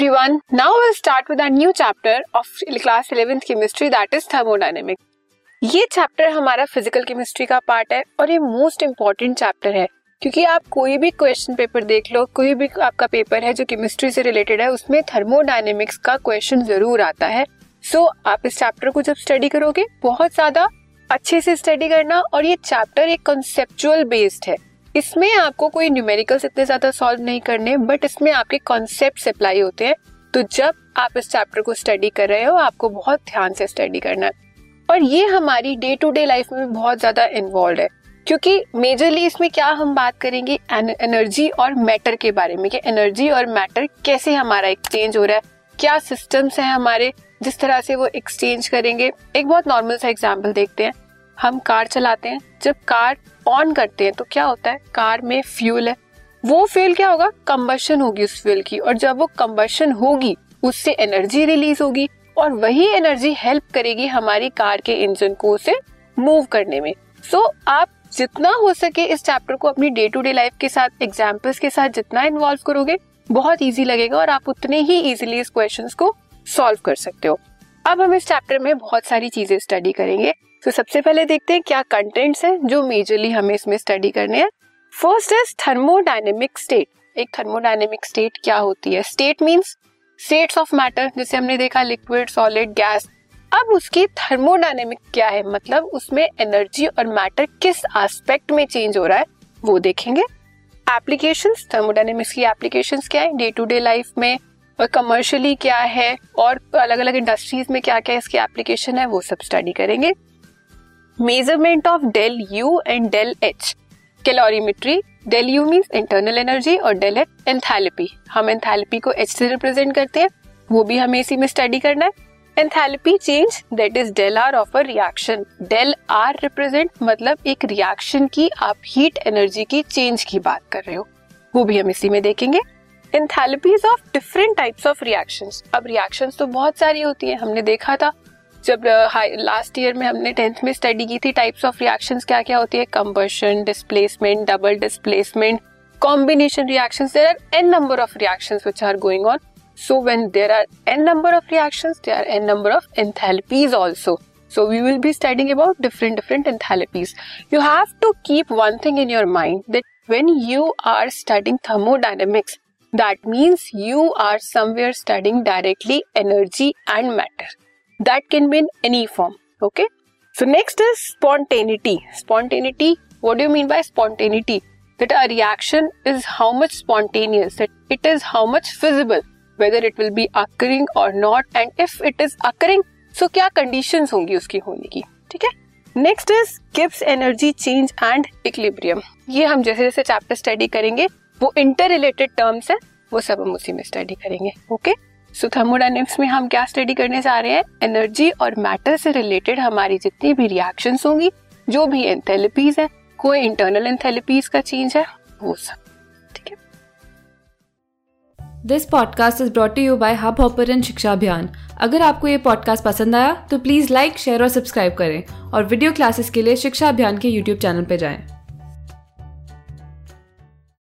everyone. Now we'll start with our new chapter of class 11th chemistry that is thermodynamics. ये chapter हमारा physical chemistry का part है और ये most important chapter है क्योंकि आप कोई भी question paper देख लो, कोई भी आपका paper है जो chemistry से related है उसमें thermodynamics का question जरूर आता है. So आप इस chapter को जब study करोगे बहुत ज़्यादा अच्छे से study करना और ये chapter एक conceptual based है. इसमें आपको कोई न्यूमेरिकल्स इतने ज्यादा सॉल्व नहीं करने बट इसमें आपके कॉन्सेप्ट्स अप्लाई होते हैं. तो जब आप इस चैप्टर को स्टडी कर रहे हो आपको बहुत ध्यान से स्टडी करना है और ये हमारी डे टू डे लाइफ में बहुत ज्यादा इन्वॉल्व है क्योंकि मेजरली इसमें क्या हम बात करेंगे एनर्जी और मैटर के बारे में कि एनर्जी और मैटर कैसे हमारा एक्सचेंज हो रहा है, क्या सिस्टम्स हैं हमारे जिस तरह से वो एक्सचेंज करेंगे. एक बहुत नॉर्मल सा एग्जाम्पल देखते हैं. हम कार चलाते हैं, जब कार ऑन करते हैं तो क्या होता है, कार में फ्यूल है, वो फ्यूल क्या होगा, कंबशन होगी उस फ्यूल की और जब वो कंबशन होगी उससे एनर्जी रिलीज होगी और वही एनर्जी हेल्प करेगी हमारी कार के इंजन को उसे मूव करने में. सो आप जितना हो सके इस चैप्टर को अपनी डे टू डे लाइफ के साथ एग्जाम्पल्स के साथ जितना इन्वॉल्व करोगे बहुत ईजी लगेगा और आप उतने ही ईजिली इस क्वेश्चन को सॉल्व कर सकते हो. अब हम इस चैप्टर में बहुत सारी चीजें स्टडी करेंगे. तो सबसे पहले देखते हैं क्या कंटेंट्स हैं जो मेजरली हमें इसमें स्टडी करने हैं. First is thermodynamic state. एक थर्मोडायनेमिक स्टेट क्या होती है. State means states of matter, जैसे हमने देखा लिक्विड, सॉलिड, गैस. अब उसकी थर्मोडायनेमिक क्या है, मतलब उसमें एनर्जी और मैटर किस एस्पेक्ट में चेंज हो रहा है वो देखेंगे. एप्लीकेशंस, थर्मोडायनेमिक्स की एप्लीकेशंस क्या है डे टू डे लाइफ में और कमर्शियली क्या है और अलग अलग इंडस्ट्रीज में क्या क्या इसकी एप्लीकेशन है वो सब स्टडी करेंगे. Measurement of del U and del H, calorimetry. Del U means internal energy और डेल एच एंथैल्पी. हम एंथैल्पी को एच से रिप्रेजेंट करते हैं, वो भी हमें इसी में स्टडी करना है. Enthalpy change that is del R of a reaction. Del R represent मतलब एक रिएक्शन की आप हीट एनर्जी की चेंज की बात कर रहे हो, वो भी हम इसी में देखेंगे. Enthalpies of different types of reactions. अब रिएक्शंस तो बहुत सारी होती हैं, हमने देखा था जब लास्ट ईयर में हमने 10th में स्टडी की थी टाइप्स ऑफ रिएक्शंस क्या क्या होती है, combustion, displacement, double displacement, combination reactions. There are n number of reactions which are going on. So when there are n number of reactions there are n number of enthalpies also. So we will be studying about different enthalpies. You have to keep one thing in your mind that when you are studying thermodynamics that means you are somewhere studying directly energy and matter. That can be in any form. Okay. So next is spontaneity. Spontaneity. What do you mean by spontaneity? That a reaction is how much spontaneous. That it is how much feasible. Whether it will be occurring or not. And if it is occurring, so क्या conditions होंगी उसकी होने की. ठीक है. Next is Gibbs energy change and equilibrium. ये हम जैसे जैसे chapter study करेंगे, वो interrelated terms हैं, वो सब हम उसी में study करेंगे. Okay. सो थर्मोडायनेमिक्स में हम क्या स्टडी करने जा रहे हैं, एनर्जी और मैटर से रिलेटेड हमारी जितनी भी रिएक्शंस होंगी, जो भी एंथैल्पीज है, कोई इंटरनल एंथैल्पीज का चेंज है, वो सब. ठीक है. This podcast is brought to you by hub hopper and Shiksha Abhiyan. अगर आपको ये पॉडकास्ट पसंद आया तो प्लीज लाइक, शेयर और सब्सक्राइब करें और वीडियो क्लासेस के लिए शिक्षा अभियान के यूट्यूब चैनल पर जाएं.